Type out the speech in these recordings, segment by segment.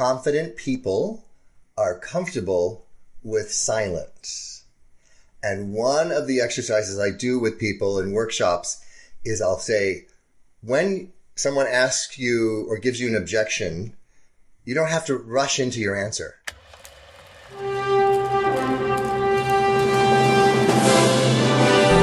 confident people are comfortable with silence. And one of the exercises I do with people in workshops is I'll say, when someone asks you or gives you an objection, you don't have to rush into your answer.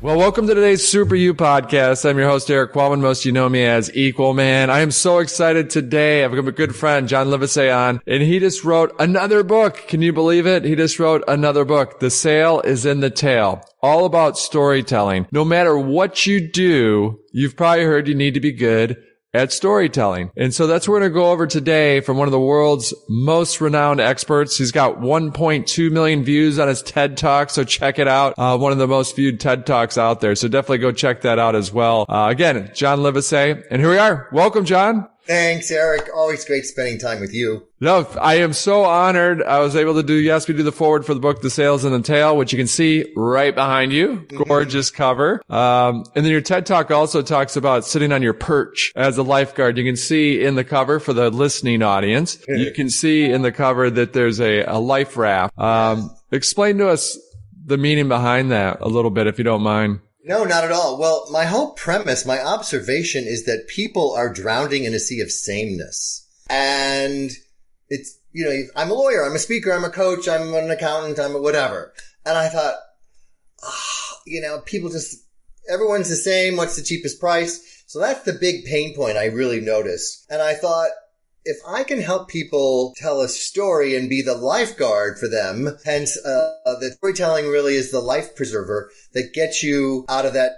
Well, welcome to today's Super U podcast. I'm your host, Eric Qualman. Most of you know me as Equal Man. I am so excited today. I've got my good friend, John Livesay, on, and he just wrote another book. Can you believe it? He just wrote another book. The Sale is in the Tail. All about storytelling. No matter what you do, you've probably heard you need to be good at storytelling. And so that's what we're going to go over today from one of the world's most renowned experts. He's got 1.2 million views on his TED Talk, so check it out. One of the most viewed TED Talks out there. So definitely go check that out as well. Again, John Livesay. And here we are. Welcome, John. Thanks, Eric. Always great spending time with you. No, I am so honored. I was able to do the forward for the book, The Sale is in the Tail, which you can see right behind you. Gorgeous cover. And then your TED Talk also talks about sitting on your perch as a lifeguard. You can see in the cover for the listening audience, you can see in the cover that there's a life raft. Explain to us the meaning behind that a little bit, if you don't mind. No, not at all. Well, my whole premise, my observation is that people are drowning in a sea of sameness. And it's, you know, I'm a lawyer, I'm a speaker, I'm a coach, I'm an accountant, I'm a whatever. And I thought, people just, everyone's the same. What's the cheapest price? So that's the big pain point I really noticed. And I thought, if I can help people tell a story and be the lifeguard for them, hence the storytelling really is the life preserver that gets you out of that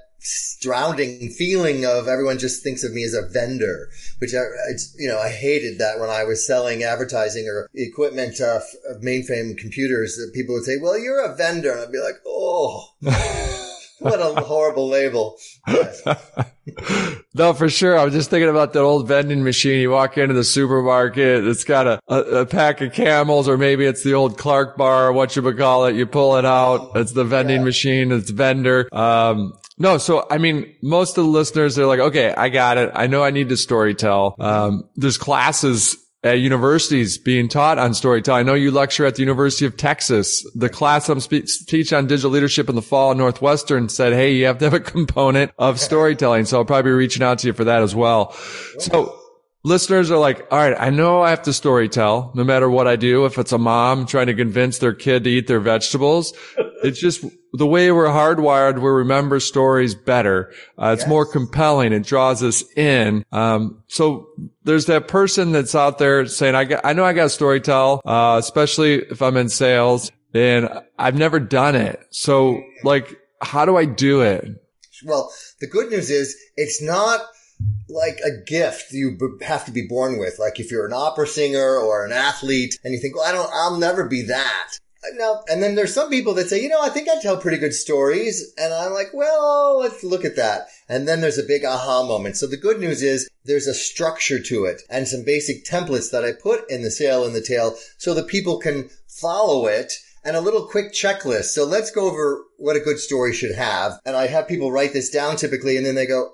drowning feeling of everyone just thinks of me as a vendor, which I hated that when I was selling advertising or equipment of mainframe computers, that people would say, well, you're a vendor. And I'd be like, oh. What a horrible label. Yes. No, for sure. I was just thinking about that old vending machine. You walk into the supermarket, it's got a pack of Camels, or maybe it's the old Clark bar, whatchamacallit. You pull it out. It's the vending machine. It's vendor. No, so, I mean, most of the listeners are like, okay, I got it. I know I need to storytell. There's classes at universities being taught on storytelling. I know you lecture at the University of Texas. The class I'm teach on digital leadership in the fall at Northwestern said, hey, you have to have a component of storytelling. So I'll probably be reaching out to you for that as well. So listeners are like, all right, I know I have to storytell no matter what I do. If it's a mom trying to convince their kid to eat their vegetables, it's just the way we're hardwired. We remember stories better. It's more compelling. It draws us in. So there's that person that's out there saying, I know I got to storytell, especially if I'm in sales, and I've never done it. So like, how do I do it? Well, the good news is it's not like a gift you have to be born with. Like if you're an opera singer or an athlete and you think, well, I'll never be that. No, and then there's some people that say, I think I tell pretty good stories. And I'm like, well, let's look at that. And then there's a big aha moment. So the good news is there's a structure to it and some basic templates that I put in The Sale and the Tail so that people can follow it, and a little quick checklist. So let's go over what a good story should have. And I have people write this down typically, and then they go,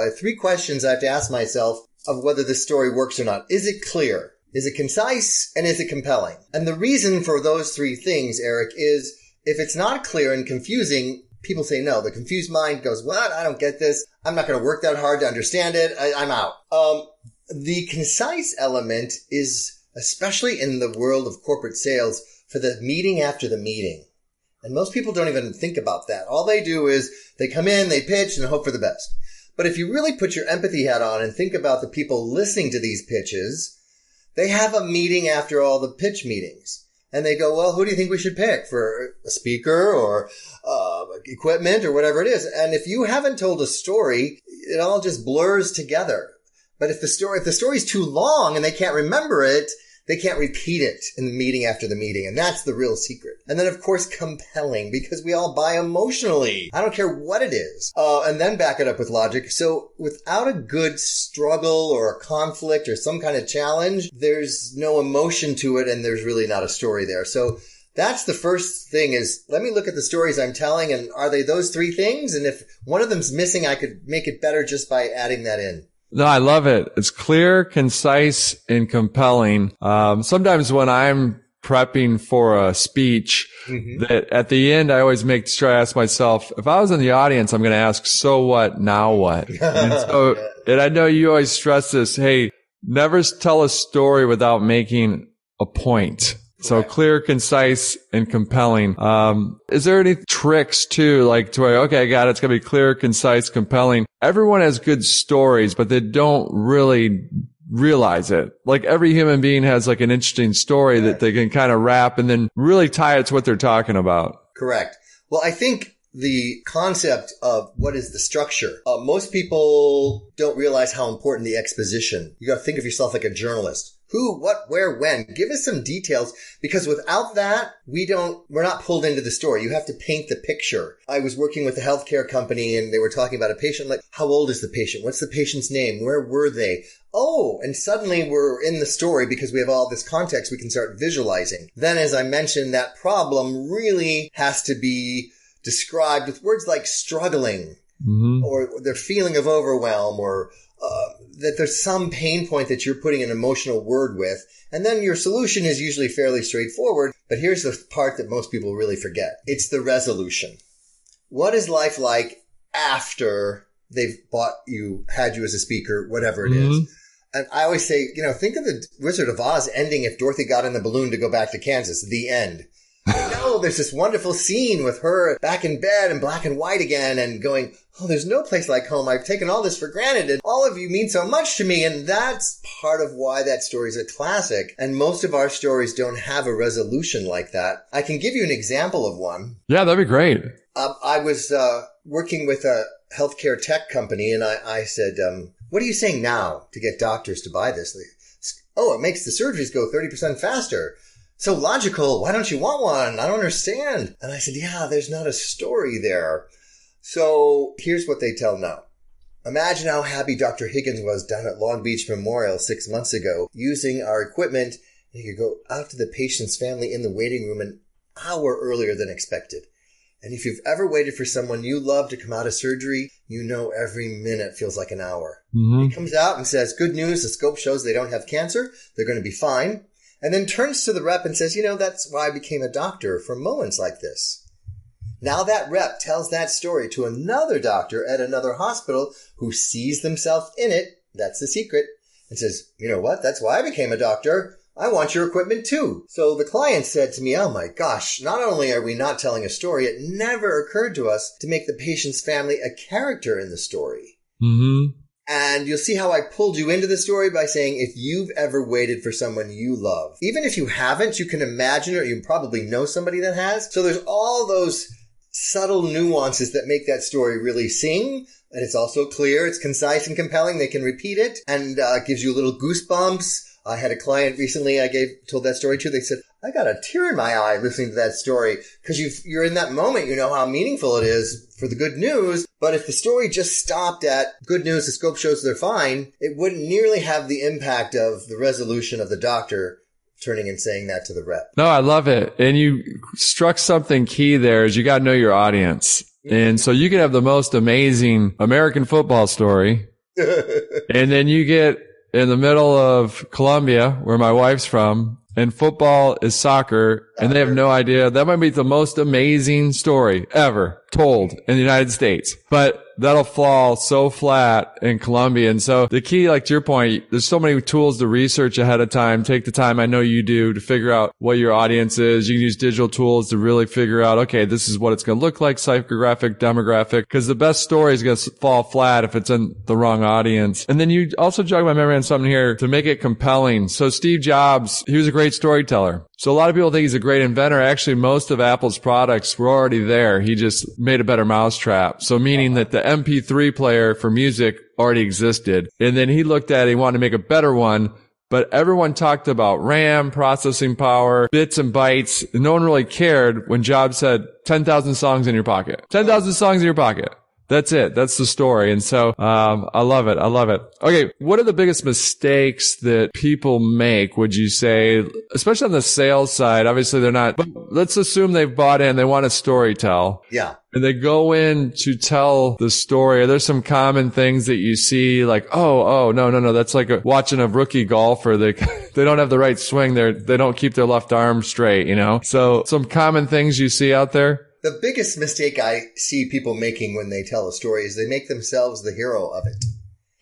I have 3 questions I have to ask myself of whether this story works or not. Is it clear? Is it concise? And is it compelling? And the reason for those 3 things, Eric, is if it's not clear and confusing, people say no. The confused mind goes, what? I don't get this. I'm not going to work that hard to understand it. I'm out. The concise element is, especially in the world of corporate sales, for the meeting after the meeting. And most people don't even think about that. All they do is they come in, they pitch, and hope for the best. But if you really put your empathy hat on and think about the people listening to these pitches, they have a meeting after all the pitch meetings. And they go, well, who do you think we should pick for a speaker or equipment or whatever it is? And if you haven't told a story, it all just blurs together. But if the story's too long and they can't remember it, They can't repeat it in the meeting after the meeting. And that's the real secret. And then, of course, compelling, because we all buy emotionally. I don't care what it is. And then back it up with logic. So without a good struggle or a conflict or some kind of challenge, there's no emotion to it. And there's really not a story there. So that's the first thing is, let me look at the stories I'm telling. And are they those three things? And if one of them's missing, I could make it better just by adding that in. No, I love it. It's clear, concise, and compelling. Sometimes when I'm prepping for a speech, that at the end, I always make sure I ask myself, if I was in the audience, I'm going to ask, so what, now what? And so, and I know you always stress this, hey, never tell a story without making a point. So clear, concise, and compelling. Is there any tricks too? Like to where, okay, I got it. It's going to be clear, concise, compelling. Everyone has good stories, but they don't really realize it. Like every human being has like an interesting story that they can kind of wrap and then really tie it to what they're talking about. Correct. Well, I think the concept of what is the structure. Most people don't realize how important the exposition. You got to think of yourself like a journalist. Who, what, where, when. Give us some details, because without that, we're not pulled into the story. You have to paint the picture. I was working with a healthcare company and they were talking about a patient, like, how old is the patient? What's the patient's name? Where were they? Oh, and suddenly we're in the story because we have all this context. We can start visualizing. Then, as I mentioned, that problem really has to be described with words like struggling or their feeling of overwhelm or that there's some pain point that you're putting an emotional word with. And then your solution is usually fairly straightforward. But here's the part that most people really forget. It's the resolution. What is life like after they've had you as a speaker, whatever it is? And I always say, think of the Wizard of Oz ending if Dorothy got in the balloon to go back to Kansas, the end. No, there's this wonderful scene with her back in bed and black and white again and going, oh, there's no place like home. I've taken all this for granted and all of you mean so much to me. And that's part of why that story is a classic. And most of our stories don't have a resolution like that. I can give you an example of one. Yeah, that'd be great. I was working with a healthcare tech company and I said, what are you saying now to get doctors to buy this? Oh, it makes the surgeries go 30% faster. So logical. Why don't you want one? I don't understand. And I said, yeah, there's not a story there. So here's what they tell now. Imagine how happy Dr. Higgins was down at Long Beach Memorial 6 months ago using our equipment. He could go out to the patient's family in the waiting room an hour earlier than expected. And if you've ever waited for someone you love to come out of surgery, every minute feels like an hour. He comes out and says, good news. The scope shows they don't have cancer. They're going to be fine. And then turns to the rep and says, that's why I became a doctor, for moments like this. Now that rep tells that story to another doctor at another hospital who sees themselves in it. That's the secret. And says, what? That's why I became a doctor. I want your equipment too. So the client said to me, oh my gosh, not only are we not telling a story, it never occurred to us to make the patient's family a character in the story. And you'll see how I pulled you into the story by saying, if you've ever waited for someone you love, even if you haven't, you can imagine or you probably know somebody that has. So there's all those subtle nuances that make that story really sing. And it's also clear. It's concise and compelling. They can repeat it and gives you little goosebumps. I had a client recently I told that story to. They said, I got a tear in my eye listening to that story because you're in that moment. You know how meaningful it is for the good news. But if the story just stopped at good news, the scope shows they're fine, it wouldn't nearly have the impact of the resolution of the doctor turning and saying that to the rep. No, I love it. And you struck something key there is you got to know your audience. And so you can have the most amazing American football story. And then you get in the middle of Colombia, where my wife's from, and football is soccer, and they have no idea. That might be the most amazing story ever told in the United States, but that'll fall so flat in Colombia. And so the key, like to your point, there's so many tools to research ahead of time. Take the time, I know you do, to figure out what your audience is. You can use digital tools to really figure out, okay, this is what it's going to look like, psychographic, demographic, because the best story is going to fall flat if it's in the wrong audience. And then you also jog my memory on something here to make it compelling. So Steve Jobs, he was a great storyteller. So a lot of people think he's a great inventor. Actually, most of Apple's products were already there. He just made a better mousetrap. So meaning that the MP3 player for music already existed. And then he looked at it. He wanted to make a better one But everyone talked about RAM, processing power, bits and bytes. No one really cared when Jobs said 10,000 songs in your pocket. 10,000 songs in your pocket. That's it. That's the story. And so, I love it. I love it. Okay. What are the biggest mistakes that people make, would you say? Especially on the sales side. Obviously they're not, but let's assume they've bought in. They want to story tell. Yeah. And they go in to tell the story. Are there some common things that you see like, no. That's like watching a rookie golfer. They don't have the right swing. They don't keep their left arm straight, you know? So some common things you see out there. The biggest mistake I see people making when they tell a story is they make themselves the hero of it.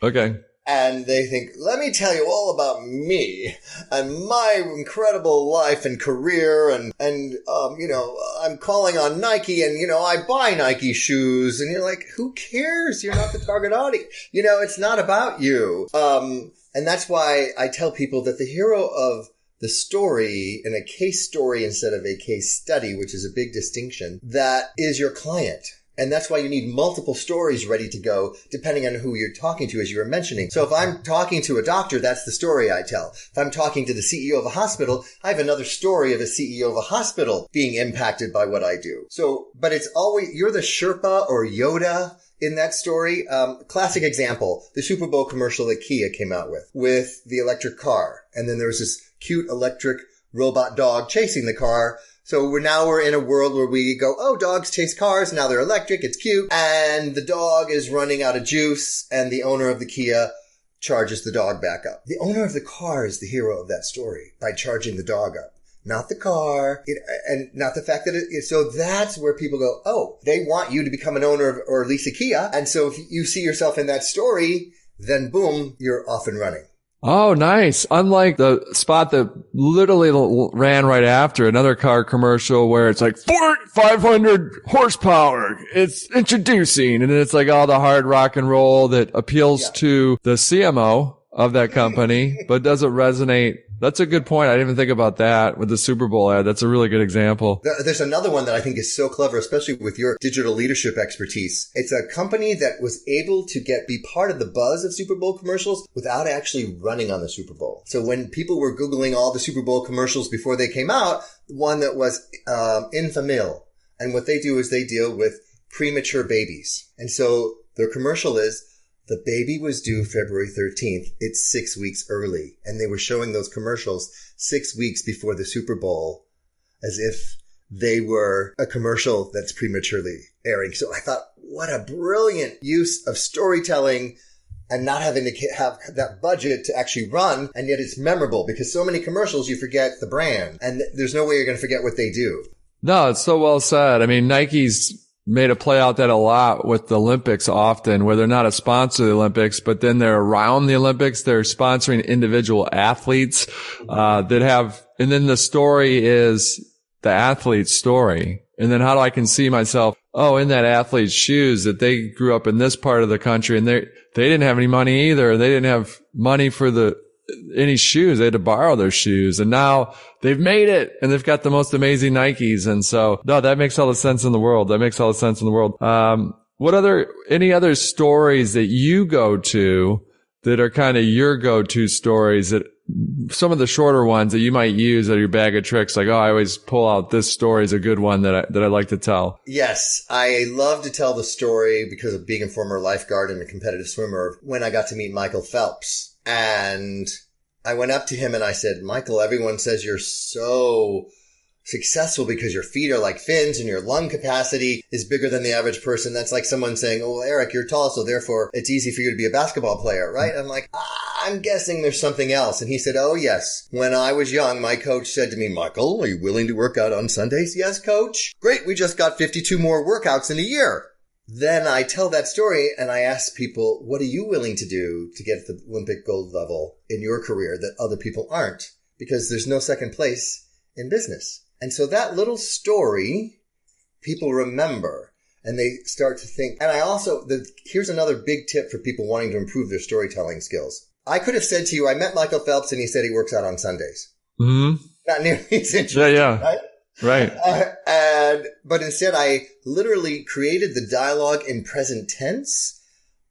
Okay. And they think, let me tell you all about me and my incredible life and career. And I'm calling on Nike and, I buy Nike shoes. And you're like, who cares? You're not the target audience. It's not about you. And that's why I tell people that the hero of the story, in a case story instead of a case study, which is a big distinction, that is your client. And that's why you need multiple stories ready to go, depending on who you're talking to, as you were mentioning. So if I'm talking to a doctor, that's the story I tell. If I'm talking to the CEO of a hospital, I have another story of a CEO of a hospital being impacted by what I do. So, but it's always, you're the Sherpa or Yoda in that story. Classic example, the Super Bowl commercial that Kia came out with the electric car. And then there was this cute electric robot dog chasing the car. So we're in a world where we go, oh, dogs chase cars. Now they're electric. It's cute. And the dog is running out of juice and the owner of the Kia charges the dog back up. The owner of the car is the hero of that story by charging the dog up, not the car and not the fact that it. So that's where people go, oh, they want you to become an owner of, or at least a Kia. And so if you see yourself in that story, then boom, you're off and running. Oh, nice. Unlike the spot that literally ran right after another car commercial where it's like 500 horsepower. It's introducing. And then it's like all the hard rock and roll that appeals to the CMO of that company, but doesn't resonate. That's a good point. I didn't even think about that with the Super Bowl ad. That's a really good example. There's another one that I think is so clever, especially with your digital leadership expertise. It's a company that was able to be part of the buzz of Super Bowl commercials without actually running on the Super Bowl. So when people were Googling all the Super Bowl commercials before they came out, one that was Infamil. And what they do is they deal with premature babies. And so their commercial is, the baby was due February 13th. It's 6 weeks early. And they were showing those commercials 6 weeks before the Super Bowl as if they were a commercial that's prematurely airing. So I thought, what a brilliant use of storytelling and not having to have that budget to actually run. And yet it's memorable because so many commercials, you forget the brand and there's no way you're going to forget what they do. No, it's so well said. I mean, Nike's made a play out that a lot with the Olympics often, where they're not a sponsor of the Olympics, but then they're around the Olympics. They're sponsoring individual athletes that have, and then the story is the athlete's story. And then how do I can see myself, in that athlete's shoes, that they grew up in this part of the country and they didn't have any money either. They didn't have money for any shoes. They had to borrow their shoes and now they've made it and they've got the most amazing Nikes. And so that makes all the sense in the world. Any other stories that you go to that are kind of your go-to stories, that some of the shorter ones that you might use out of your bag of tricks? Like, I always pull out this story is a good one that I like to tell. Yes. I love to tell the story because of being a former lifeguard and a competitive swimmer when I got to meet Michael Phelps. And I went up to him and I said, Michael, everyone says you're so successful because your feet are like fins and your lung capacity is bigger than the average person. That's like someone saying, oh, well, Eric, you're tall, so therefore it's easy for you to be a basketball player, right? I'm like, I'm guessing there's something else. And he said, oh, yes. When I was young, my coach said to me, Michael, are you willing to work out on Sundays? Yes, coach. Great. We just got 52 more workouts in a year. Then I tell that story and I ask people, what are you willing to do to get to the Olympic gold level in your career that other people aren't? Because there's no second place in business. And so that little story, people remember and they start to think. And I also, here's another big tip for people wanting to improve their storytelling skills. I could have said to you, I met Michael Phelps and he said he works out on Sundays. Mm-hmm. Not nearly as interesting, right? Right. But instead I literally created the dialogue in present tense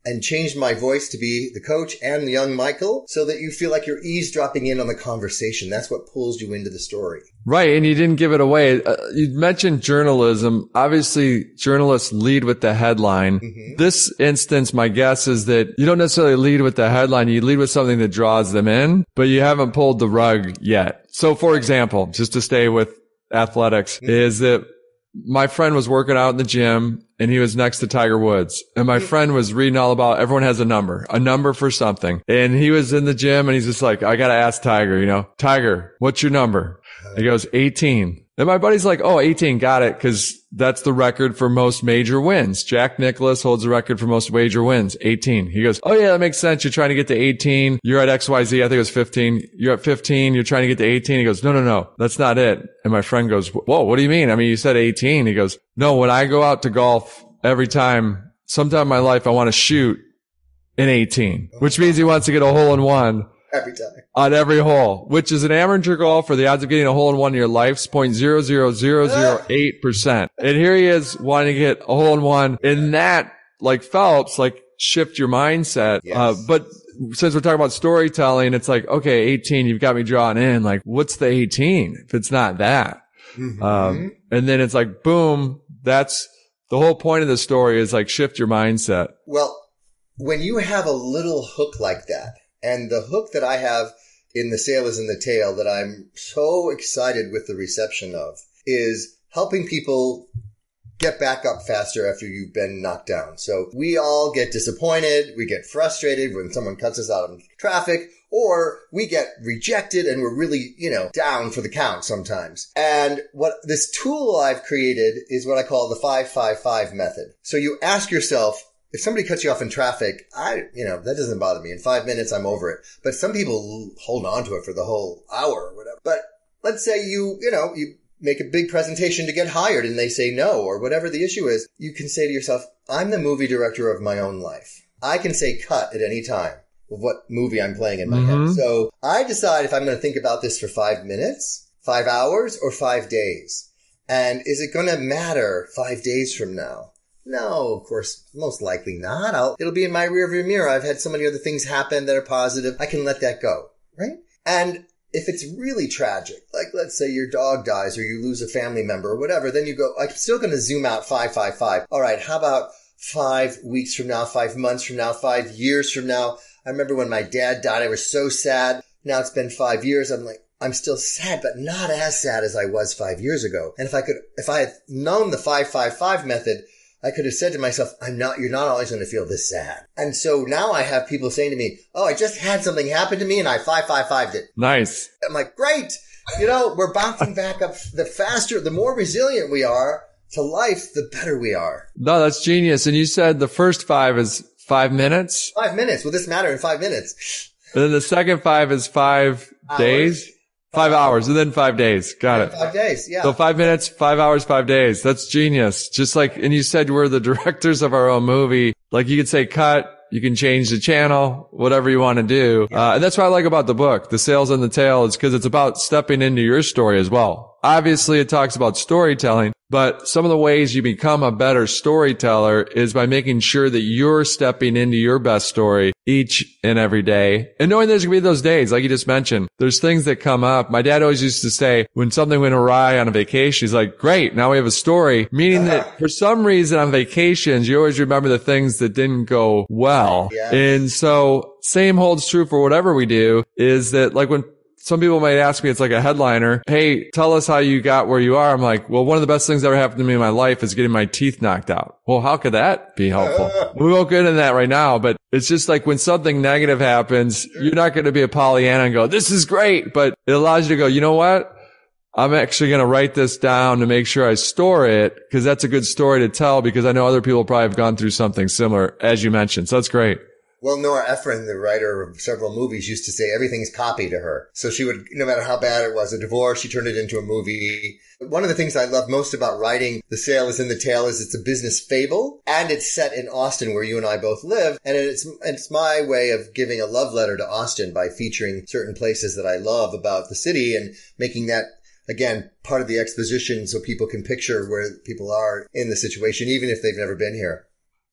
and changed my voice to be the coach and the young Michael so that you feel like you're eavesdropping in on the conversation. That's what pulls you into the story. Right. And you didn't give it away. You mentioned journalism. Obviously, journalists lead with the headline. Mm-hmm. This instance, my guess is that you don't necessarily lead with the headline. You lead with something that draws them in, but you haven't pulled the rug yet. So for example, just to stay with athletics, mm-hmm. is that my friend was working out in the gym and he was next to Tiger Woods. And my friend was reading all about, everyone has a number for something. And he was in the gym and he's just like, I got to ask Tiger, you know, Tiger, what's your number? He goes, 18. And my buddy's like, oh, 18, got it. Cause that's the record for most major wins. Jack Nicklaus holds the record for most major wins, 18. He goes, oh yeah, that makes sense. You're trying to get to 18. You're at XYZ. I think it was 15. You're at 15. You're trying to get to 18. He goes, no, that's not it. And my friend goes, whoa, what do you mean? I mean, you said 18. He goes, no, when I go out to golf every time, sometime in my life, I want to shoot an 18, which means he wants to get a hole in one. Every time. On every hole, which is an amateur golfer, the odds of getting a hole in one in your life's 0.00008%. And here he is wanting to get a hole in one. And that, like Phelps, like shift your mindset. Yes. But since we're talking about storytelling, it's like, okay, 18, you've got me drawn in. Like, what's the 18 if it's not that? Mm-hmm. And then it's like, boom, that's the whole point of the story is like shift your mindset. Well, when you have a little hook like that, and the hook that I have in The Sale is in the Tail that I'm so excited with the reception of is helping people get back up faster after you've been knocked down. So we all get disappointed. We get frustrated when someone cuts us out of traffic, or we get rejected and we're really, down for the count sometimes. And what this tool I've created is what I call the 555 method. So you ask yourself, if somebody cuts you off in traffic, that doesn't bother me. In 5 minutes, I'm over it. But some people hold on to it for the whole hour or whatever. But let's say you make a big presentation to get hired and they say no or whatever the issue is. You can say to yourself, I'm the movie director of my own life. I can say cut at any time of what movie I'm playing in my mm-hmm. head. So I decide if I'm going to think about this for 5 minutes, 5 hours, or 5 days. And is it going to matter 5 days from now? No, of course, most likely not. It'll be in my rearview mirror. I've had so many other things happen that are positive. I can let that go, right? And if it's really tragic, like let's say your dog dies or you lose a family member or whatever, then you go, I'm still going to zoom out 555. All right, how about 5 weeks from now, 5 months from now, 5 years from now? I remember when my dad died, I was so sad. Now it's been 5 years. I'm like, I'm still sad, but not as sad as I was 5 years ago. And if I had known the 555 method, I could have said to myself, you're not always going to feel this sad. And so now I have people saying to me, oh, I just had something happen to me and I 555'd it. Nice. I'm like, great. We're bouncing back up. The faster, the more resilient we are to life, the better we are. No, that's genius. And you said the first five is 5 minutes? 5 minutes. Will this matter in 5 minutes? And then the second five is 5 days? 5 hours and then 5 days. Got it. 5 days. Yeah. So 5 minutes, 5 hours, 5 days. That's genius. Just like, and you said we're the directors of our own movie. Like you could say cut, you can change the channel, whatever you want to do. Yeah. And that's what I like about the book, The Sale is in the Tail, is because it's about stepping into your story as well. Obviously it talks about storytelling, but some of the ways you become a better storyteller is by making sure that you're stepping into your best story each and every day. And knowing there's going to be those days, like you just mentioned, there's things that come up. My dad always used to say when something went awry on a vacation, he's like, great, now we have a story. Meaning that for some reason on vacations, you always remember the things that didn't go well. Yes. And so same holds true for whatever we do is that like when some people might ask me, it's like a headliner. Hey, tell us how you got where you are. I'm like, well, one of the best things that ever happened to me in my life is getting my teeth knocked out. Well, how could that be helpful? We won't get into that right now, but it's just like when something negative happens, you're not going to be a Pollyanna and go, this is great. But it allows you to go, you know what? I'm actually going to write this down to make sure I store it because that's a good story to tell because I know other people probably have gone through something similar, as you mentioned. So that's great. Well, Nora Ephron, the writer of several movies, used to say everything's copy to her. So she would, no matter how bad it was, a divorce, she turned it into a movie. One of the things I love most about writing The Sale is in the Tail is it's a business fable, and it's set in Austin, where you and I both live. And it's my way of giving a love letter to Austin by featuring certain places that I love about the city and making that, again, part of the exposition so people can picture where people are in the situation, even if they've never been here.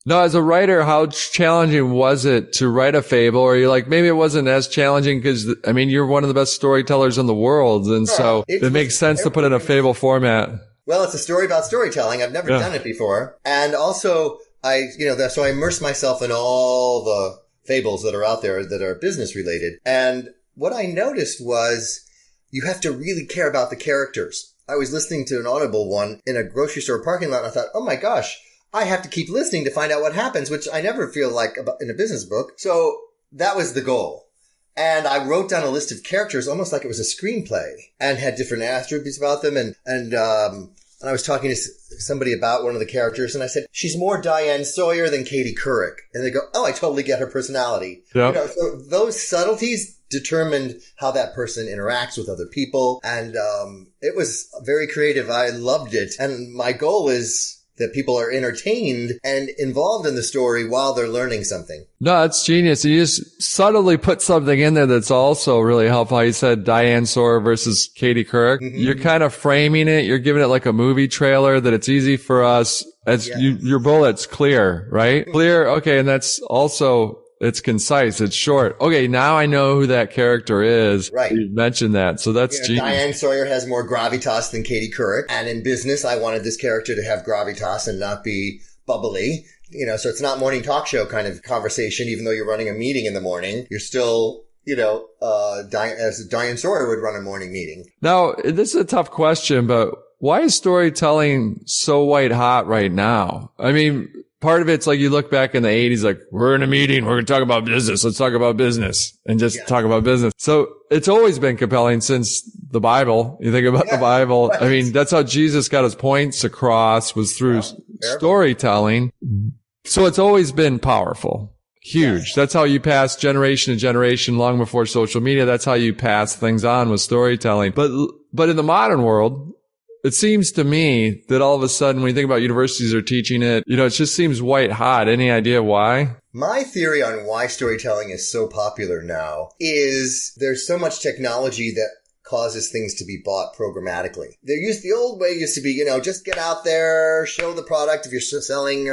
Now, as a writer, how challenging was it to write a fable? Or you're like, maybe it wasn't as challenging because, I mean, you're one of the best storytellers in the world. And so it makes sense to put in a fable format. Well, it's a story about storytelling. I've never done it before. And also, so I immersed myself in all the fables that are out there that are business related. And what I noticed was you have to really care about the characters. I was listening to an Audible one in a grocery store parking lot. And I thought, oh my gosh, I have to keep listening to find out what happens, which I never feel like in a business book. So that was the goal. And I wrote down a list of characters almost like it was a screenplay and had different attributes about them. And I was talking to somebody about one of the characters and I said, she's more Diane Sawyer than Katie Couric. And they go, oh, I totally get her personality. Yep. So those subtleties determined how that person interacts with other people. And it was very creative. I loved it. And my goal is that people are entertained and involved in the story while they're learning something. No, that's genius. You just subtly put something in there that's also really helpful. You said Diane Sawyer versus Katie Couric. Mm-hmm. You're kind of framing it. You're giving it like a movie trailer that it's easy for us. Your bullet's clear, right? Clear. Okay. And that's also, it's concise. It's short. Okay. Now I know who that character is. Right. You mentioned that. So that's genius. Diane Sawyer has more gravitas than Katie Couric. And in business, I wanted this character to have gravitas and not be bubbly. So it's not morning talk show kind of conversation. Even though you're running a meeting in the morning, you're still, as Diane Sawyer would run a morning meeting. Now, this is a tough question, but why is storytelling so white hot right now? I mean, part of it's like you look back in the 80s, like, we're in a meeting, we're going to talk about business, let's talk about business, and just talk about business. So it's always been compelling since the Bible. You think about the Bible. Right. I mean, that's how Jesus got his points across, was through storytelling. So it's always been powerful, huge. Yeah. That's how you pass generation to generation long before social media. That's how you pass things on with storytelling. But in the modern world, it seems to me that all of a sudden, when you think about universities are teaching it, it just seems white hot. Any idea why? My theory on why storytelling is so popular now is there's so much technology that causes things to be bought programmatically. The old way used to be, just get out there, show the product if you're selling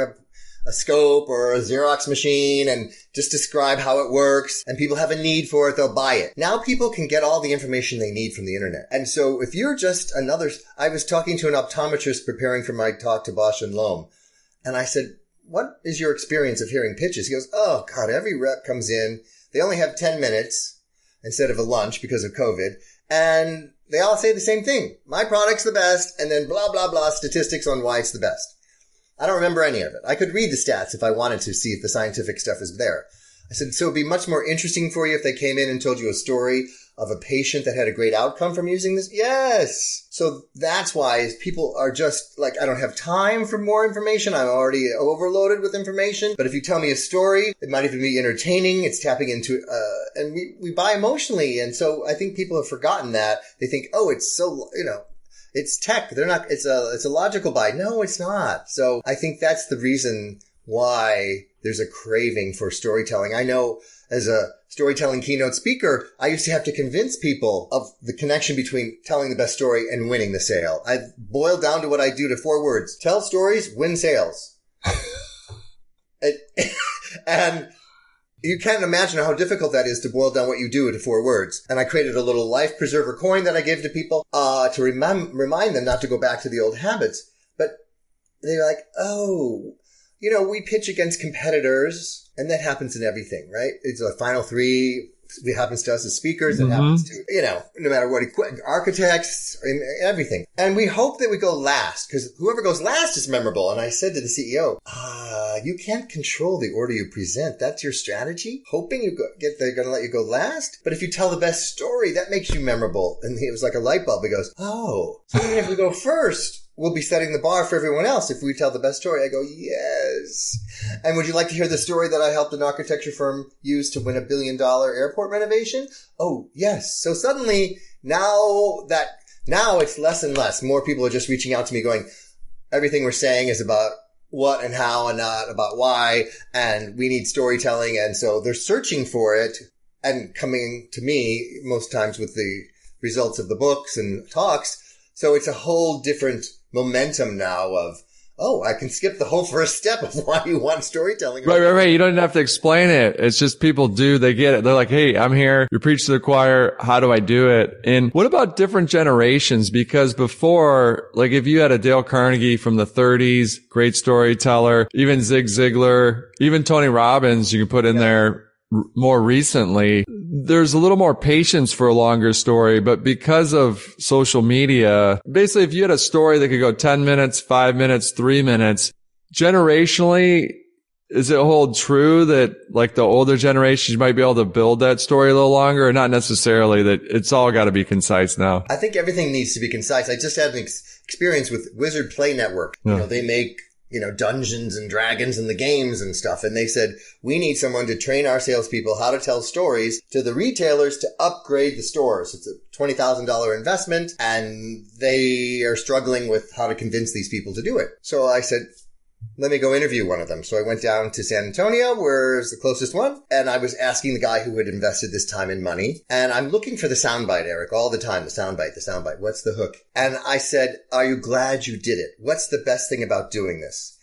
a scope or a Xerox machine and just describe how it works, and people have a need for it, they'll buy it. Now people can get all the information they need from the internet. And so if you're just I was talking to an optometrist preparing for my talk to Bausch and Lomb, and I said, what is your experience of hearing pitches? He goes, oh God, every rep comes in. They only have 10 minutes instead of a lunch because of COVID. And they all say the same thing. My product's the best. And then blah, blah, blah, statistics on why it's the best. I don't remember any of it. I could read the stats if I wanted to see if the scientific stuff is there. I said, so it'd be much more interesting for you if they came in and told you a story of a patient that had a great outcome from using this? Yes. So that's why people are just like, I don't have time for more information. I'm already overloaded with information. But if you tell me a story, it might even be entertaining. It's tapping into, and we buy emotionally. And so I think people have forgotten that. They think, oh, it's so, it's tech. They're not, it's a logical buy. No, it's not. So I think that's the reason why there's a craving for storytelling. I know as a storytelling keynote speaker, I used to have to convince people of the connection between telling the best story and winning the sale. I boiled down to what I do to 4 words: tell stories, win sales. And you can't imagine how difficult that is to boil down what you do into 4 words. And I created a little life preserver coin that I gave to people to remind them not to go back to the old habits. But they were like, oh, we pitch against competitors, and that happens in everything, right? It's a final 3. It happens to us as speakers. It happens to, no matter what, architects, everything. And we hope that we go last, because whoever goes last is memorable. And I said to the CEO, you can't control the order you present. That's your strategy, hoping they're going to let you go last. But if you tell the best story, that makes you memorable. And it was like a light bulb. He goes, oh, so even if we go first, we'll be setting the bar for everyone else if we tell the best story. I go, yes. And would you like to hear the story that I helped an architecture firm use to win $1 billion airport renovation? Oh, yes. So suddenly now it's less and less. More people are just reaching out to me going, everything we're saying is about what and how and not about why. And we need storytelling. And so they're searching for it and coming to me most times with the results of the books and talks. So it's a whole different momentum now of oh, I can skip the whole first step of why you want storytelling. Right. You don't have to explain it. It's just people do. They get it. They're like, hey, I'm here. You preach to the choir. How do I do it? And what about different generations? Because before, like if you had a Dale Carnegie from the 30s, great storyteller, even Zig Ziglar, even Tony Robbins, you can put in there more recently. There's a little more patience for a longer story, but because of social media, basically if you had a story that could go 10 minutes, 5 minutes, 3 minutes, generationally, does it hold true that like the older generations might be able to build that story a little longer, or not necessarily, that it's all got to be concise now? I think everything needs to be concise. I just had an experience with Wizard Play Network. Yeah. You know, they make, you know, Dungeons and Dragons and the games and stuff. And they said, we need someone to train our salespeople how to tell stories to the retailers to upgrade the stores. It's a $20,000 investment and they are struggling with how to convince these people to do it. So I said, let me go interview one of them. So I went down to San Antonio, where's the closest one. And I was asking the guy who had invested this time and money. And I'm looking for the soundbite, Eric, all the time. The soundbite. What's the hook? And I said, are you glad you did it? What's the best thing about doing this?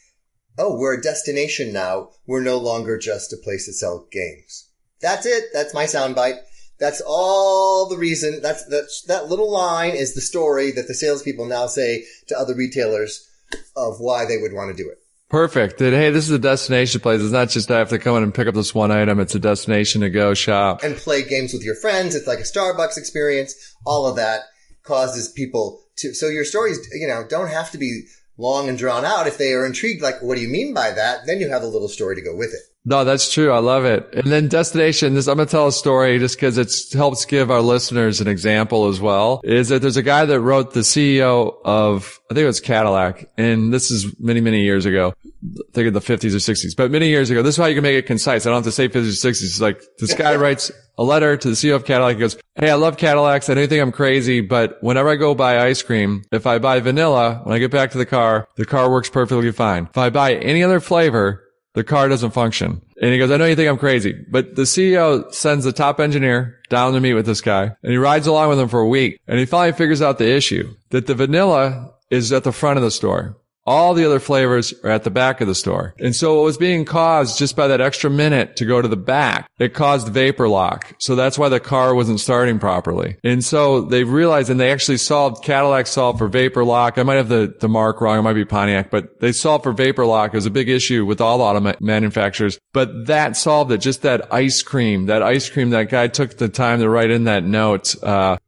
Oh, we're a destination now. We're no longer just a place to sell games. That's it. That's my soundbite. That's all the reason. That little line is the story that the salespeople now say to other retailers of why they would want to do it. Perfect. That, hey, this is a destination place. It's not just I have to come in and pick up this one item. It's a destination to go shop. And play games with your friends. It's like a Starbucks experience. All of that causes people to, so your stories, you know, don't have to be long and drawn out. If they are intrigued, like, what do you mean by that? Then you have a little story to go with it. No, that's true. I love it. And then destination, I'm going to tell a story just because it helps give our listeners an example as well, is that there's a guy that wrote the CEO of, I think it was Cadillac. And this is many, many years ago. I think in the 50s or 60s, but many years ago. This is how you can make it concise. I don't have to say 50s or 60s. It's like this guy writes a letter to the CEO of Cadillac. He goes, hey, I love Cadillacs. I don't think I'm crazy, but whenever I go buy ice cream, if I buy vanilla, when I get back to the car works perfectly fine. If I buy any other flavor, the car doesn't function. And he goes, I know you think I'm crazy, but the CEO sends the top engineer down to meet with this guy and he rides along with him for a week. And he finally figures out the issue that the vanilla is at the front of the store. All the other flavors are at the back of the store. And so what was being caused just by that extra minute to go to the back, it caused vapor lock. So that's why the car wasn't starting properly. And so they realized, and they actually solved, Cadillac solved for vapor lock. I might have the mark wrong. It might be Pontiac, but they solved for vapor lock. It was a big issue with all auto manufacturers, but that solved it. Just that ice cream, that guy took the time to write in that note.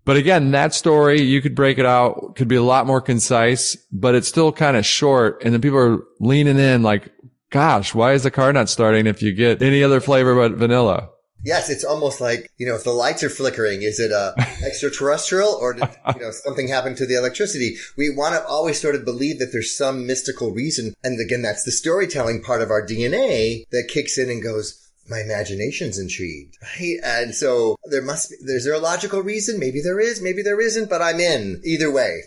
But again, that story, you could break it out, could be a lot more concise, but it's still kind of short. And then people are leaning in like, gosh, why is the car not starting if you get any other flavor but vanilla? Yes, it's almost like, you know, if the lights are flickering, is it extraterrestrial or did, you know, something happened to the electricity? We want to always sort of believe that there's some mystical reason. And again, that's the storytelling part of our DNA that kicks in and goes, my imagination's intrigued, right? And so is there a logical reason? Maybe there is, maybe there isn't, but I'm in either way.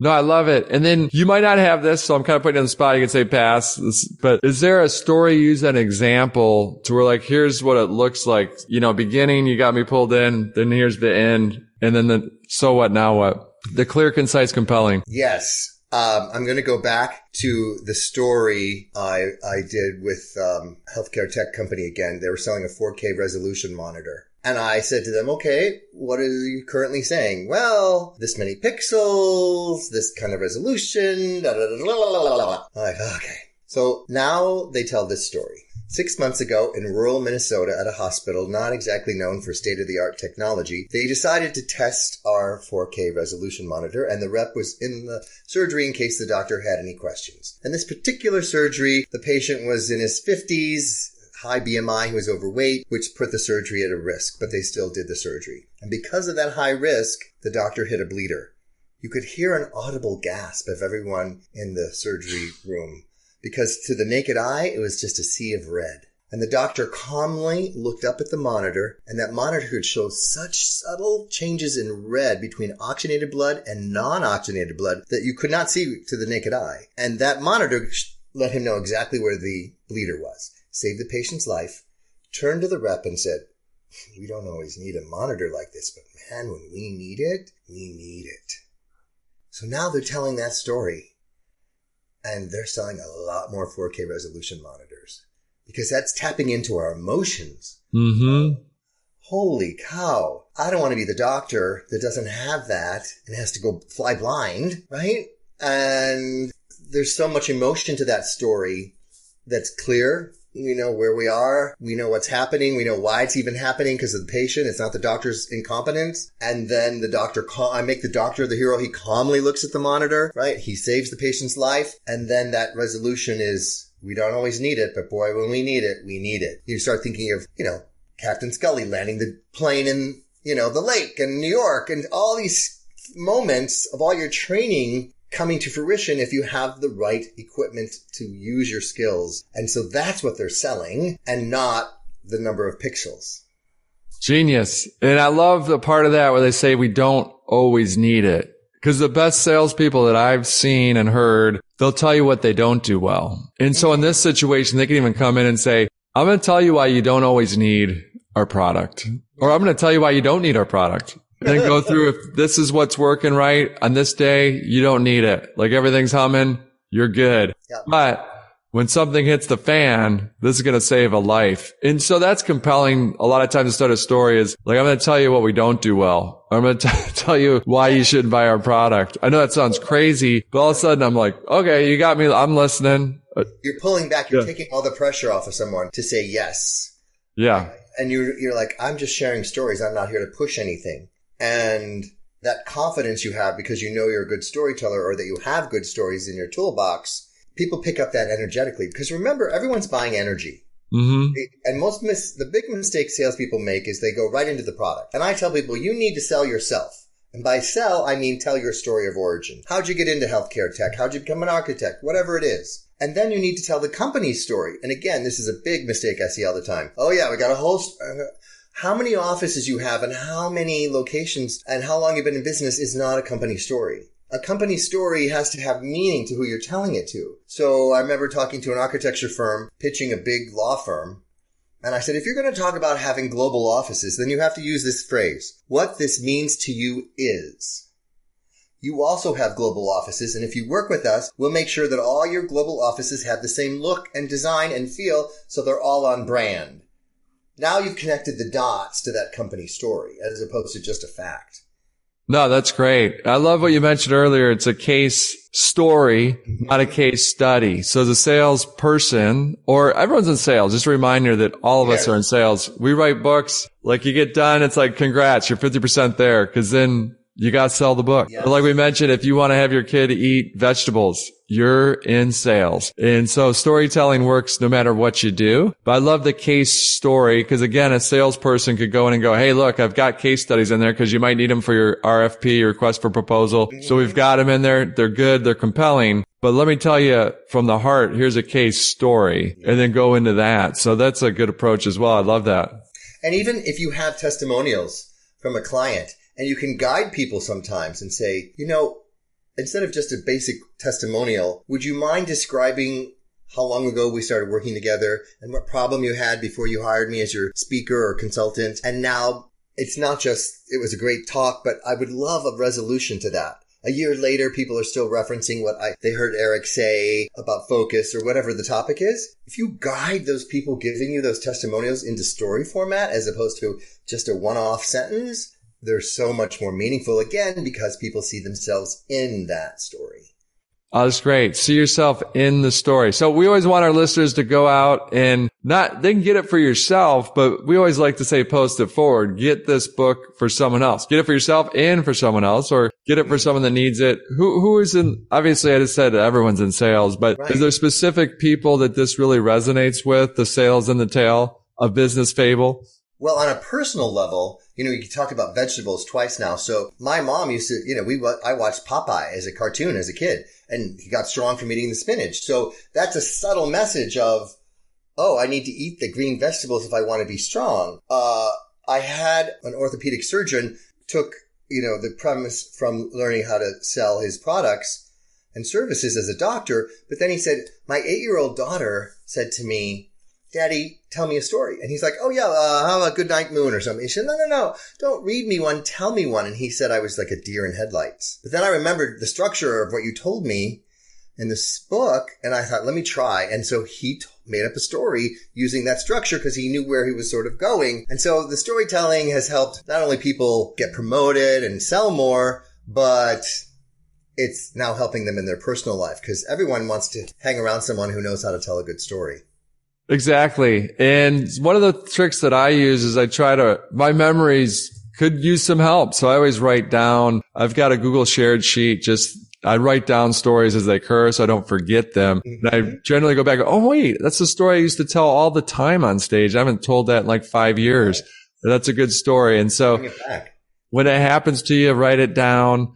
No, I love it. And then you might not have this, so I'm kind of putting you on the spot. You can say pass, but is there a story you use an example to where like, here's what it looks like, you know, beginning, you got me pulled in, then here's the end. And then the, so what, now what? The clear, concise, compelling. Yes. I'm going to go back to the story I did with healthcare tech company again. They were selling a 4K resolution monitor. And I said to them, okay, what are you currently saying? Well, this many pixels, this kind of resolution, da, da, da, la, la, la, la. I'm like, okay. So now they tell this story. 6 months ago in rural Minnesota at a hospital not exactly known for state-of-the-art technology, they decided to test our 4K resolution monitor, and the rep was in the surgery in case the doctor had any questions. And this particular surgery, the patient was in his 50s, high BMI, he was overweight, which put the surgery at a risk, but they still did the surgery. And because of that high risk, the doctor hit a bleeder. You could hear an audible gasp of everyone in the surgery room, because to the naked eye, it was just a sea of red. And the doctor calmly looked up at the monitor, and that monitor could show such subtle changes in red between oxygenated blood and non-oxygenated blood that you could not see to the naked eye. And that monitor let him know exactly where the bleeder was. Saved the patient's life, turned to the rep and said, we don't always need a monitor like this, but man, when we need it, we need it. So now they're telling that story. And they're selling a lot more 4K resolution monitors because that's tapping into our emotions. Mm-hmm. Holy cow. I don't want to be the doctor that doesn't have that and has to go fly blind, right? And there's so much emotion to that story that's clear. We know where we are. We know what's happening. We know why it's even happening because of the patient. It's not the doctor's incompetence. And then the doctor, I make the doctor the hero. He calmly looks at the monitor, right? He saves the patient's life. And then that resolution is, we don't always need it, but boy, when we need it, we need it. You start thinking of, you know, Captain Scully landing the plane in, you know, the lake in New York and all these moments of all your training coming to fruition if you have the right equipment to use your skills. And so that's what they're selling and not the number of pixels. Genius. And I love the part of that where they say we don't always need it. Because the best salespeople that I've seen and heard, they'll tell you what they don't do well. And so in this situation, they can even come in and say, I'm going to tell you why you don't always need our product, or I'm going to tell you why you don't need our product. Then go through if this is what's working right on this day, you don't need it. Like everything's humming, you're good. Yep. But when something hits the fan, this is going to save a life. And so that's compelling. A lot of times to start a story is like, I'm going to tell you what we don't do well. I'm going to tell you why you shouldn't buy our product. I know that sounds crazy, but all of a sudden I'm like, okay, you got me. I'm listening. You're pulling back. You're taking all the pressure off of someone to say yes. Yeah. And you're like, I'm just sharing stories. I'm not here to push anything. And that confidence you have because you know you're a good storyteller or that you have good stories in your toolbox, people pick up that energetically. Because remember, everyone's buying energy. Mm-hmm. And most the big mistake salespeople make is they go right into the product. And I tell people, you need to sell yourself. And by sell, I mean tell your story of origin. How'd you get into healthcare tech? How'd you become an architect? Whatever it is. And then you need to tell the company's story. And again, this is a big mistake I see all the time. Oh, yeah, we got a whole how many offices you have and how many locations and how long you've been in business is not a company story. A company story has to have meaning to who you're telling it to. So I remember talking to an architecture firm, pitching a big law firm. And I said, if you're going to talk about having global offices, then you have to use this phrase. What this means to you is. You also have global offices. And if you work with us, we'll make sure that all your global offices have the same look and design and feel. So they're all on brand. Now you've connected the dots to that company story as opposed to just a fact. No, that's great. I love what you mentioned earlier. It's a case story, not a case study. So as a salesperson, or everyone's in sales, just a reminder that all of us are in sales. We write books. Like you get done, it's like, congrats, you're 50% there. Because then you got to sell the book. Yes. But like we mentioned, if you want to have your kid eat vegetables, you're in sales. And so storytelling works no matter what you do. But I love the case story because, again, a salesperson could go in and go, hey, look, I've got case studies in there because you might need them for your RFP, your request for proposal. Mm-hmm. So we've got them in there. They're good. They're compelling. But let me tell you from the heart, here's a case story and then go into that. So that's a good approach as well. I love that. And even if you have testimonials from a client, and you can guide people sometimes and say, you know, instead of just a basic testimonial, would you mind describing how long ago we started working together and what problem you had before you hired me as your speaker or consultant? And now it's not just, it was a great talk, but I would love a resolution to that. A year later, people are still referencing what they heard Eric say about focus or whatever the topic is. If you guide those people giving you those testimonials into story format as opposed to just a one-off sentence, they're so much more meaningful, again, because people see themselves in that story. Oh, that's great. See yourself in the story. So we always want our listeners to go out and they can get it for yourself, but we always like to say, post it forward. Get this book for someone else. Get it for yourself and for someone else, or get it for someone that needs it. Who is in, obviously I just said everyone's in sales, but right. Is there specific people that this really resonates with, the sales in the tail, a business fable? Well, on a personal level, you know, you talk about vegetables twice now. So my mom used to, you know, I watched Popeye as a cartoon as a kid, and he got strong from eating the spinach. So that's a subtle message of, oh, I need to eat the green vegetables if I want to be strong. I had an orthopedic surgeon took, you know, the premise from learning how to sell his products and services as a doctor. But then he said, my 8-year-old daughter said to me, Daddy, tell me a story. And he's like, oh, yeah, how about Good Night Moon or something? He said, no, don't read me one, tell me one. And he said I was like a deer in headlights. But then I remembered the structure of what you told me. in this book. And I thought, let me try. And so he made up a story using that structure because he knew where he was sort of going. And so the storytelling has helped not only people get promoted and sell more, but it's now helping them in their personal life because everyone wants to hang around someone who knows how to tell a good story. Exactly. And one of the tricks that I use is I try to, my memories could use some help. So I always write down, I've got a Google shared sheet, just I write down stories as they occur so I don't forget them. Mm-hmm. And I generally go back, oh, wait, that's the story I used to tell all the time on stage. I haven't told that in like 5 years. Right. That's a good story. And so bring it back. When it happens to you, write it down.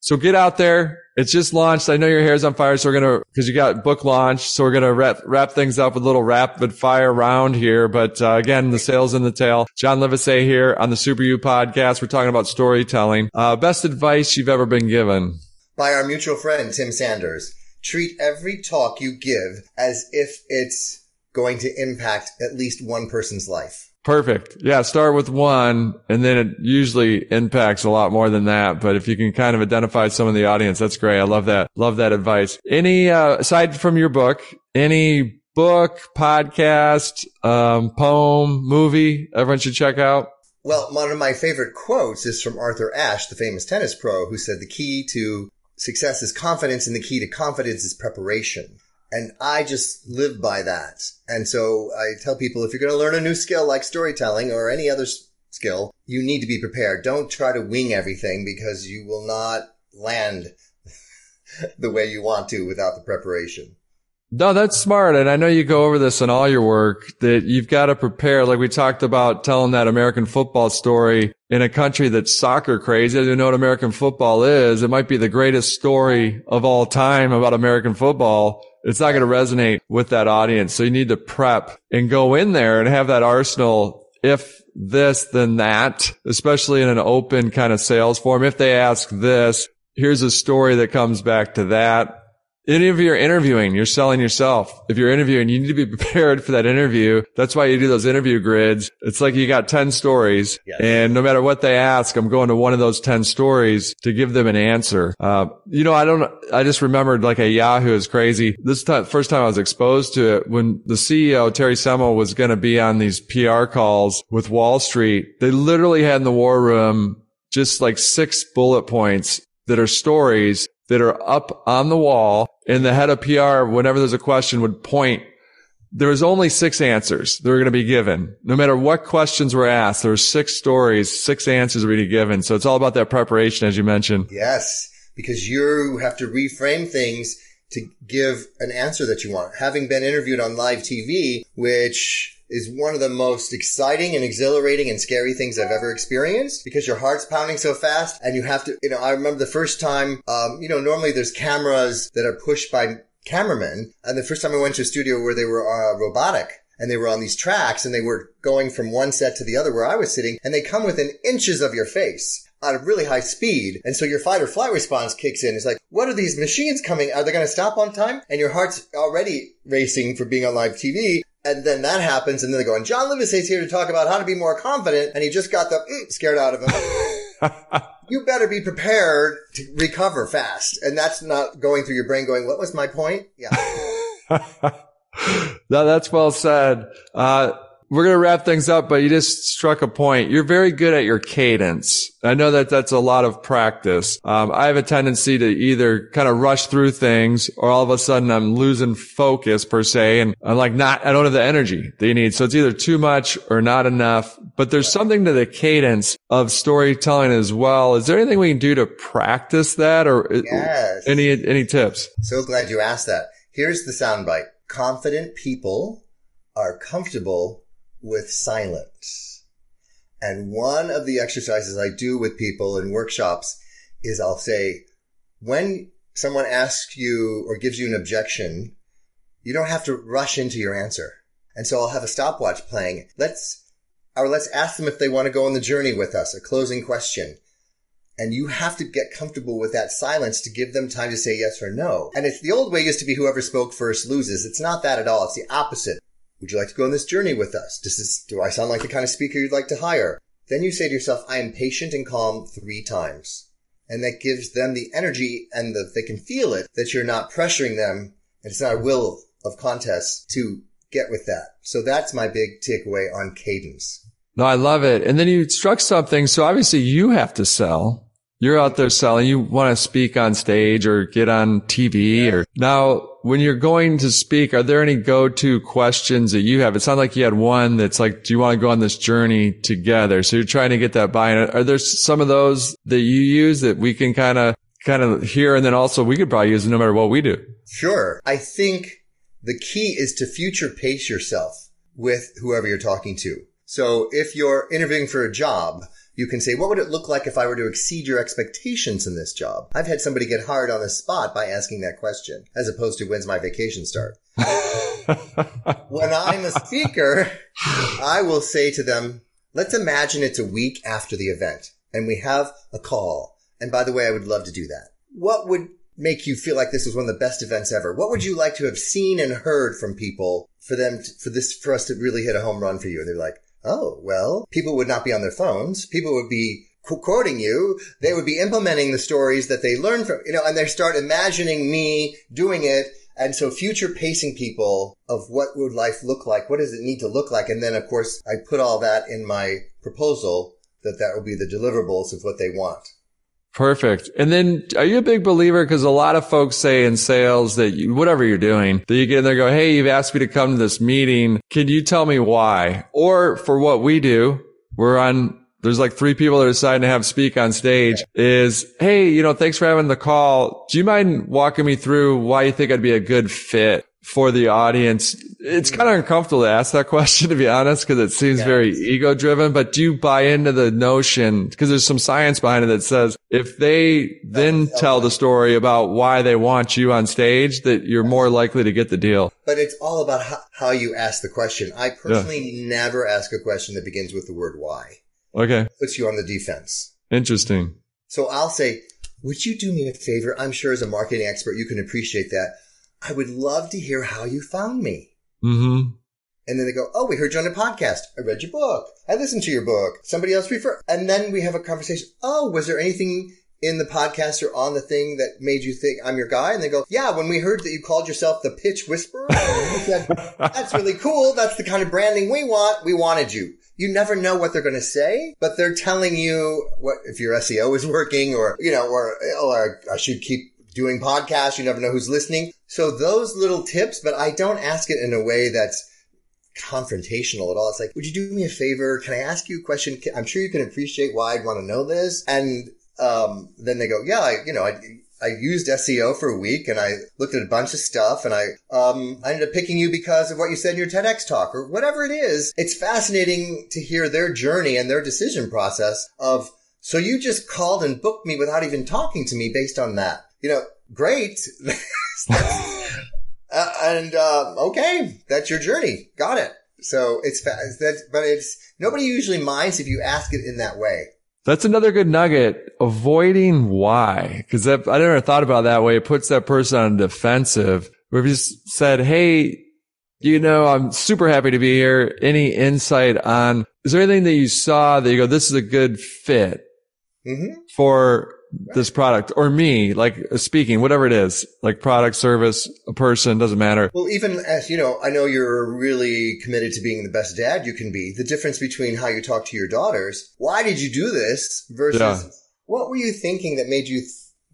So get out there. It's just launched. I know your hair's on fire. So we're going to, cause you got book launch. So we're going to wrap things up with a little rapid fire round here. But again, the sale's in the tail. John Livesay here on the Super U podcast. We're talking about storytelling. Best advice you've ever been given? By our mutual friend, Tim Sanders. Treat every talk you give as if it's going to impact at least one person's life. Perfect. Yeah. Start with one and then it usually impacts a lot more than that. But if you can kind of identify some of the audience, that's great. I love that. Love that advice. Any, aside from your book, any book, podcast, poem, movie everyone should check out? Well, one of my favorite quotes is from Arthur Ashe, the famous tennis pro, who said the key to success is confidence and the key to confidence is preparation. And I just live by that. And so I tell people, if you're going to learn a new skill like storytelling or any other skill, you need to be prepared. Don't try to wing everything because you will not land the way you want to without the preparation. No, that's smart. And I know you go over this in all your work that you've got to prepare. Like we talked about telling that American football story in a country that's soccer crazy. I don't know what American football is. It might be the greatest story of all time about American football. It's not going to resonate with that audience. So you need to prep and go in there and have that arsenal. If this, then that, especially in an open kind of sales form. If they ask this, here's a story that comes back to that. Any of your interviewing, you're selling yourself. If you're interviewing, you need to be prepared for that interview. That's why you do those interview grids. It's like you got 10 stories. Yes. And no matter what they ask, I'm going to one of those 10 stories to give them an answer. I just remembered like a Yahoo is crazy. This time, first time I was exposed to it when the CEO, Terry Semel, was going to be on these PR calls with Wall Street. They literally had in the war room just like 6 bullet points that are stories that are up on the wall, and the head of PR, whenever there's a question, would point. There was only 6 answers that were going to be given. No matter what questions were asked, there were 6 stories, 6 answers were to be given. So it's all about that preparation, as you mentioned. Yes, because you have to reframe things to give an answer that you want. Having been interviewed on live TV, which is one of the most exciting and exhilarating and scary things I've ever experienced because your heart's pounding so fast and you have to, I remember the first time, normally there's cameras that are pushed by cameramen. And the first time I went to a studio where they were robotic and they were on these tracks and they were going from one set to the other where I was sitting and they come within inches of your face at a really high speed. And so your fight or flight response kicks in. It's like, what are these machines coming? Are they going to stop on time? And your heart's already racing for being on live TV. And then that happens, and then they go, and John Livesay's here to talk about how to be more confident, and he just got the scared out of him. You better be prepared to recover fast. And that's not going through your brain going, what was my point? Yeah. No, that's well said. We're going to wrap things up, but you just struck a point. You're very good at your cadence. I know that that's a lot of practice. I have a tendency to either kind of rush through things or all of a sudden I'm losing focus per se. And I'm like, I don't have the energy that you need. So it's either too much or not enough, but there's something to the cadence of storytelling as well. Is there anything we can do to practice that or yes. Any tips? So glad you asked that. Here's the soundbite. Confident people are comfortable with silence. And one of the exercises I do with people in workshops is I'll say, when someone asks you or gives you an objection, you don't have to rush into your answer. And so I'll have a stopwatch playing. Let's ask them if they want to go on the journey with us, a closing question. And you have to get comfortable with that silence to give them time to say yes or no. And it's the old way used to be whoever spoke first loses. It's not that at all. It's the opposite. Would you like to go on this journey with us? Do I sound like the kind of speaker you'd like to hire? Then you say to yourself, I am patient and calm 3 times. And that gives them the energy and they can feel it, that you're not pressuring them. And it's not a will of contest to get with that. So that's my big takeaway on cadence. No, I love it. And then you struck something. So obviously you have to sell. You're out there selling. You want to speak on stage or get on TV. Yeah. Or now when you're going to speak, are there any go-to questions that you have? It sounded like you had one that's like, do you want to go on this journey together? So you're trying to get that buy-in. Are there some of those that you use that we can kind of hear? And then also we could probably use it no matter what we do. Sure. I think the key is to future pace yourself with whoever you're talking to. So if you're interviewing for a job, you can say, what would it look like if I were to exceed your expectations in this job? I've had somebody get hired on the spot by asking that question, as opposed to when's my vacation start? When I'm a speaker, I will say to them, let's imagine it's a week after the event and we have a call. And by the way, I would love to do that. What would make you feel like this was one of the best events ever? What would you like to have seen and heard from people for us to really hit a home run for you? And they're like, oh, well, people would not be on their phones. People would be quoting you. They would be implementing the stories that they learned from, and they start imagining me doing it. And so future pacing people of what would life look like? What does it need to look like? And then, of course, I put all that in my proposal that will be the deliverables of what they want. Perfect. And then are you a big believer? Because a lot of folks say in sales that whatever you're doing, that you get in there and go, hey, you've asked me to come to this meeting. Can you tell me why? Or for what we do, there's like 3 people that are deciding to have speak on stage is, hey, thanks for having the call. Do you mind walking me through why you think I'd be a good fit for the audience? It's kind of uncomfortable to ask that question, to be honest, because it seems very ego driven, but do you buy into the notion? Because there's some science behind it that says if they then tell the story about why they want you on stage, that you're more likely to get the deal. But it's all about how you ask the question. I personally never ask a question that begins with the word why. Okay. It puts you on the defense. Interesting. So I'll say, would you do me a favor? I'm sure as a marketing expert, you can appreciate that. I would love to hear how you found me. Mm-hmm. And then they go, oh, we heard you on a podcast. I read your book. I listened to your book. Somebody else referred. And then we have a conversation. Oh, was there anything in the podcast or on the thing that made you think I'm your guy? And they go, yeah, when we heard that you called yourself the Pitch Whisperer, we said, that's really cool. That's the kind of branding we want. We wanted you. You never know what they're going to say, but they're telling you what, if your SEO is working or I should keep doing podcasts. You never know who's listening. So those little tips, but I don't ask it in a way that's confrontational at all. It's like, would you do me a favor? Can I ask you a question? I'm sure you can appreciate why I'd want to know this. And then they go, yeah, I used SEO for a week and I looked at a bunch of stuff and I ended up picking you because of what you said in your TEDx talk or whatever it is. It's fascinating to hear their journey and their decision process of, so you just called and booked me without even talking to me based on that. Great. Okay, that's your journey. Got it. So it's fast, but nobody usually minds if you ask it in that way. That's another good nugget, avoiding why, because I never thought about it that way. It puts that person on defensive. We've just said, hey, I'm super happy to be here. Any insight on, is there anything that you saw that you go, this is a good fit for this product or me, like speaking, whatever it is, like product, service, a person, doesn't matter. Well, even as I know you're really committed to being the best dad you can be. The difference between how you talk to your daughters, why did you do this versus what were you thinking that made you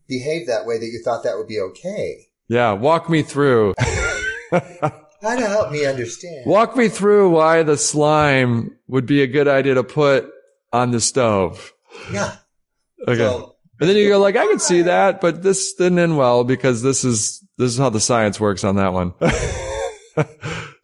behave that way that you thought that would be okay? Yeah. Walk me through. How to help me understand. Walk me through why the slime would be a good idea to put on the stove. Yeah. Okay. And then you go like, I could see that, but this didn't end well because this is how the science works on that one.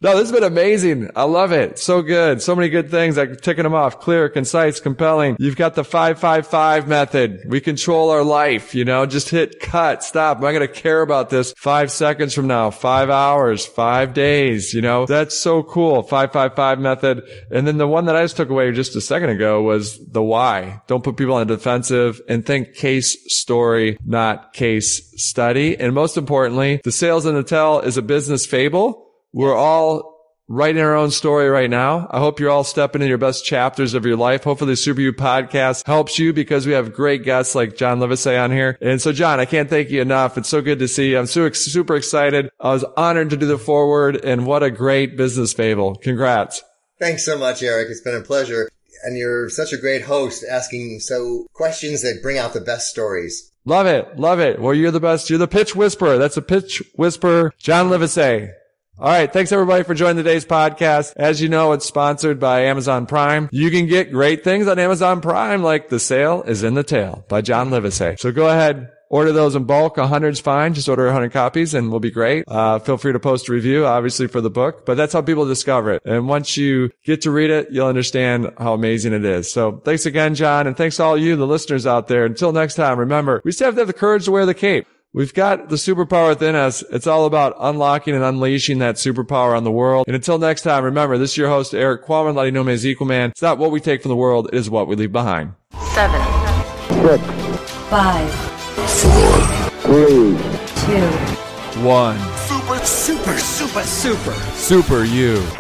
No, this has been amazing. I love it. So good. So many good things. I'm ticking them off. Clear, concise, compelling. You've got the 5-5-5 method. We control our life, just hit cut, stop. Am I going to care about this 5 seconds from now, 5 hours, 5 days, That's so cool. 5-5-5 method. And then the one that I just took away just a second ago was the why. Don't put people on the defensive and think case story, not case study. And most importantly, The Sale is in the Tail is a business fable. We're all writing our own story right now. I hope you're all stepping in your best chapters of your life. Hopefully the Super U podcast helps you, because we have great guests like John Livesay on here. And so, John, I can't thank you enough. It's so good to see you. I'm super excited. I was honored to do the forward, and what a great business fable. Congrats. Thanks so much, Eric. It's been a pleasure. And you're such a great host, asking so questions that bring out the best stories. Love it. Love it. Well, you're the best. You're the pitch whisperer. That's a pitch whisperer, John Livesay. All right. Thanks, everybody, for joining today's podcast. As you know, it's sponsored by Amazon Prime. You can get great things on Amazon Prime, like The Sale is in the Tail by John Livesay. So go ahead. Order those in bulk. 100's fine. Just order 100 copies and we'll be great. Feel free to post a review, obviously, for the book, but that's how people discover it. And once you get to read it, you'll understand how amazing it is. So thanks again, John. And thanks to all you, the listeners out there. Until next time, remember, we still have to have the courage to wear the cape. We've got the superpower within us. It's all about unlocking and unleashing that superpower on the world. And until next time, remember, this is your host, Eric Qualman, letting you know as Equal Man. It's not what we take from the world, it is what we leave behind. 7, 6, 5. 4, 3, 2, 1. Super, super, super, super. Super U.